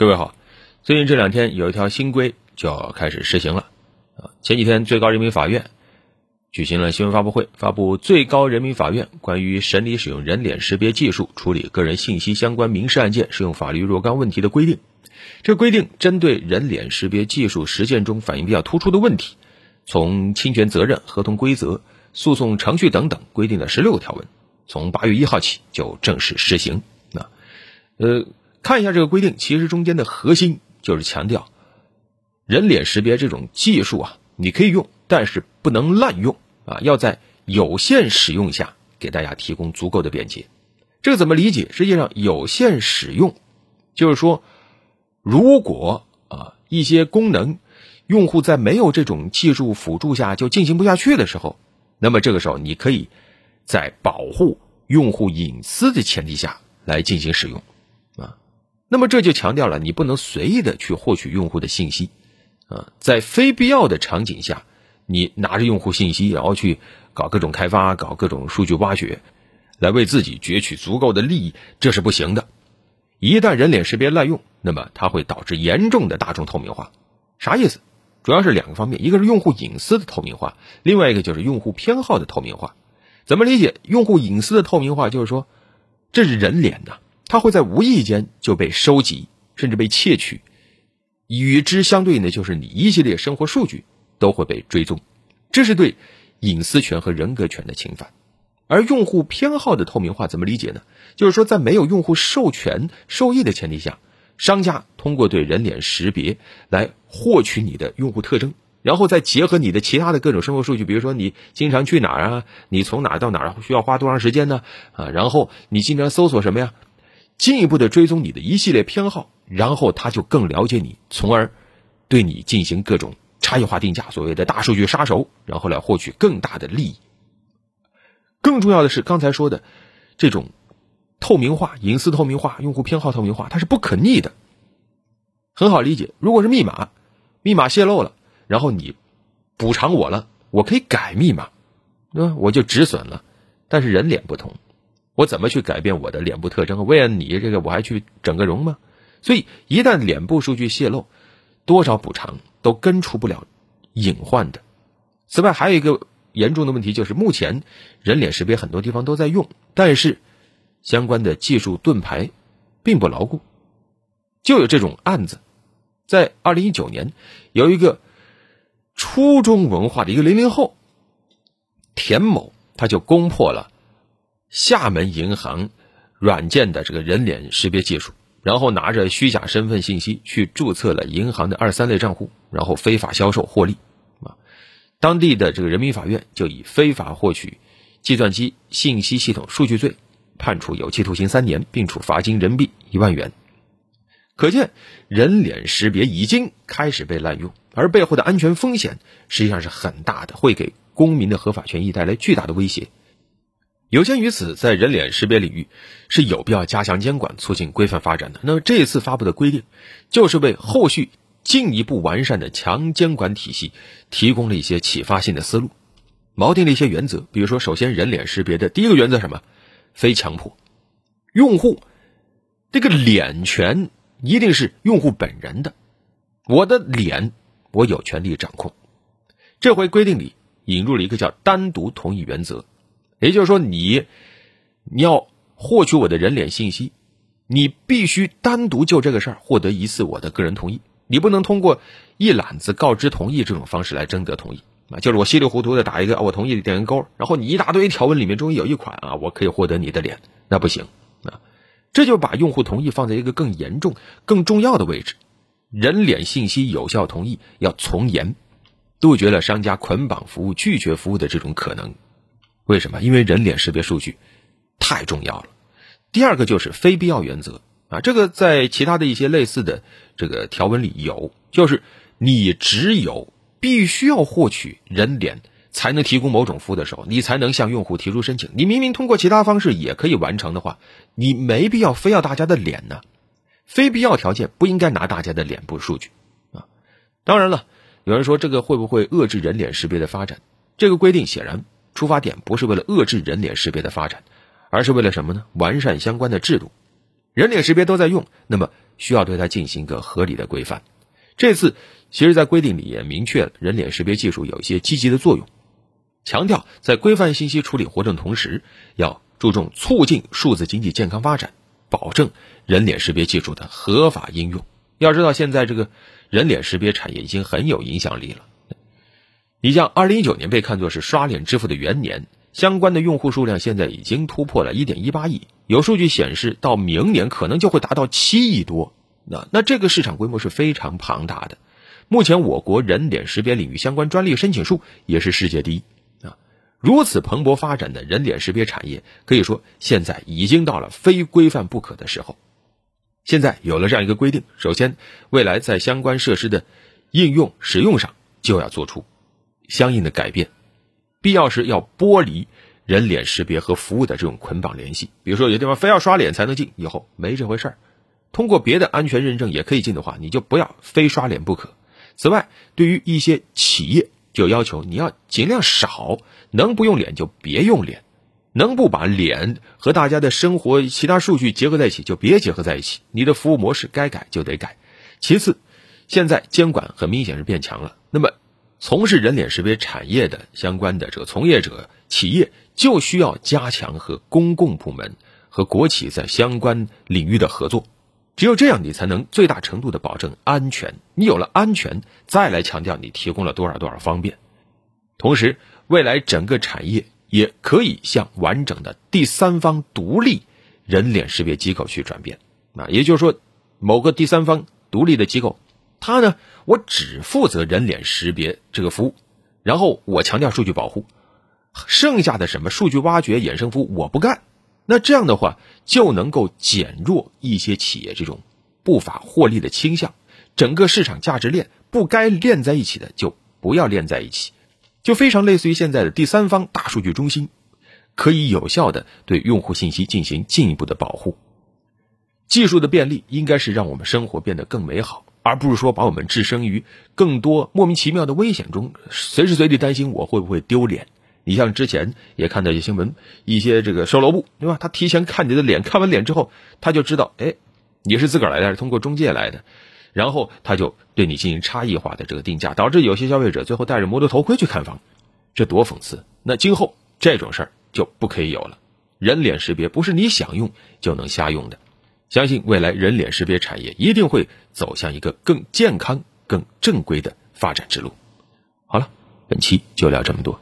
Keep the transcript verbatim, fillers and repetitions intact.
各位好，最近这两天有一条新规就要开始施行了。前几天最高人民法院举行了新闻发布会，发布最高人民法院关于审理使用人脸识别技术处理个人信息相关民事案件适用法律若干问题的规定。这规定针对人脸识别技术实践中反映比较突出的问题，从侵权责任、合同规则、诉讼程序等等规定的十六个条文，从八月一号起就正式施行。啊、呃，看一下这个规定，其实中间的核心就是强调人脸识别这种技术啊，你可以用，但是不能滥用啊，要在有限使用下给大家提供足够的便捷。这个怎么理解？实际上有限使用就是说，如果啊一些功能用户在没有这种技术辅助下就进行不下去的时候，那么这个时候你可以在保护用户隐私的前提下来进行使用啊。那么这就强调了你不能随意的去获取用户的信息啊，在非必要的场景下你拿着用户信息然后去搞各种开发，搞各种数据挖掘，来为自己攫取足够的利益，这是不行的。一旦人脸识别滥用，那么它会导致严重的大众透明化。啥意思？主要是两个方面，一个是用户隐私的透明化，另外一个就是用户偏好的透明化。怎么理解用户隐私的透明化？就是说这是人脸呐、啊，它会在无意间就被收集甚至被窃取，与之相对应的就是你一系列生活数据都会被追踪，这是对隐私权和人格权的侵犯。而用户偏好的透明化怎么理解呢？就是说在没有用户授权受益的前提下，商家通过对人脸识别来获取你的用户特征，然后再结合你的其他的各种生活数据，比如说你经常去哪儿啊，你从哪儿到哪儿需要花多长时间呢啊，然后你经常搜索什么呀，进一步的追踪你的一系列偏好，然后他就更了解你，从而对你进行各种差异化定价，所谓的大数据杀手，然后来获取更大的利益。更重要的是刚才说的这种透明化，隐私透明化，用户偏好透明化，它是不可逆的。很好理解，如果是密码，密码泄露了，然后你补偿我了，我可以改密码，我就止损了。但是人脸不同，我怎么去改变我的脸部特征？为了你这个我还去整个容吗？所以一旦脸部数据泄露，多少补偿都根除不了隐患的。此外还有一个严重的问题，就是目前人脸识别很多地方都在用，但是相关的技术盾牌并不牢固。就有这种案子，在二零一九年有一个初中文化的一个零零后田某，他就攻破了厦门银行软件的这个人脸识别技术，然后拿着虚假身份信息去注册了银行的二三类账户，然后非法销售获利。啊，当地的这个人民法院就以非法获取计算机信息系统数据罪判处有期徒刑三年，并处罚金人民币一万元。可见，人脸识别已经开始被滥用，而背后的安全风险实际上是很大的，会给公民的合法权益带来巨大的威胁。有鉴于此，在人脸识别领域是有必要加强监管，促进规范发展的。那么这一次发布的规定，就是为后续进一步完善的强监管体系提供了一些启发性的思路，锚定了一些原则。比如说，首先人脸识别的第一个原则是什么？非强迫。用户这个脸权一定是用户本人的，我的脸我有权利掌控。这回规定里引入了一个叫单独同意原则，也就是说你你要获取我的人脸信息，你必须单独就这个事儿获得一次我的个人同意，你不能通过一揽子告知同意这种方式来征得同意啊，就是我稀里糊涂的打一个我同意的点个勾，然后你一大堆条文里面终于有一款啊我可以获得你的脸，那不行啊。这就把用户同意放在一个更严重更重要的位置，人脸信息有效同意要从严，杜绝了商家捆绑服务拒绝服务的这种可能。为什么？因为人脸识别数据太重要了。第二个就是非必要原则啊，这个在其他的一些类似的这个条文里有，就是你只有必须要获取人脸才能提供某种服务的时候，你才能向用户提出申请。你明明通过其他方式也可以完成的话，你没必要非要大家的脸呢、啊。非必要条件不应该拿大家的脸部数据啊。当然了，有人说这个会不会遏制人脸识别的发展？这个规定显然出发点不是为了遏制人脸识别的发展，而是为了什么呢？完善相关的制度。人脸识别都在用，那么需要对它进行一个合理的规范。这次其实在规定里也明确了人脸识别技术有一些积极的作用，强调在规范信息处理活动同时，要注重促进数字经济健康发展，保证人脸识别技术的合法应用。要知道现在这个人脸识别产业已经很有影响力了。你像二零一九年被看作是刷脸支付的元年，相关的用户数量现在已经突破了 一点一八亿，有数据显示到明年可能就会达到七亿多。那那这个市场规模是非常庞大的。目前我国人脸识别领域相关专利申请数也是世界第一。如此蓬勃发展的人脸识别产业，可以说现在已经到了非规范不可的时候。现在有了这样一个规定，首先未来在相关设施的应用使用上就要做出相应的改变，必要时要剥离人脸识别和服务的这种捆绑联系。比如说有地方非要刷脸才能进，以后没这回事儿。通过别的安全认证也可以进的话，你就不要非刷脸不可。此外，对于一些企业就要求你要尽量少，能不用脸就别用脸，能不把脸和大家的生活其他数据结合在一起就别结合在一起，你的服务模式该改就得改。其次，现在监管很明显是变强了，那么从事人脸识别产业的相关的这个从业者企业就需要加强和公共部门和国企在相关领域的合作，只有这样你才能最大程度的保证安全，你有了安全再来强调你提供了多少多少方便。同时未来整个产业也可以向完整的第三方独立人脸识别机构去转变。啊，也就是说某个第三方独立的机构，它呢我只负责人脸识别这个服务，然后我强调数据保护，剩下的什么数据挖掘衍生服务我不干。那这样的话就能够减弱一些企业这种不法获利的倾向，整个市场价值链不该链在一起的就不要链在一起，就非常类似于现在的第三方大数据中心，可以有效的对用户信息进行进一步的保护。技术的便利应该是让我们生活变得更美好，而不是说把我们置身于更多莫名其妙的危险中，随时随地担心我会不会丢脸。你像之前也看到一些新闻，一些这个售楼部，对吧？他提前看你的脸，看完脸之后，他就知道，哎，你是自个儿来的还是通过中介来的，然后他就对你进行差异化的这个定价，导致有些消费者最后戴着摩托头盔去看房，这多讽刺！那今后这种事儿就不可以有了。人脸识别不是你想用就能瞎用的，相信未来人脸识别产业一定会走向一个更健康、更正规的发展之路。好了，本期就聊这么多。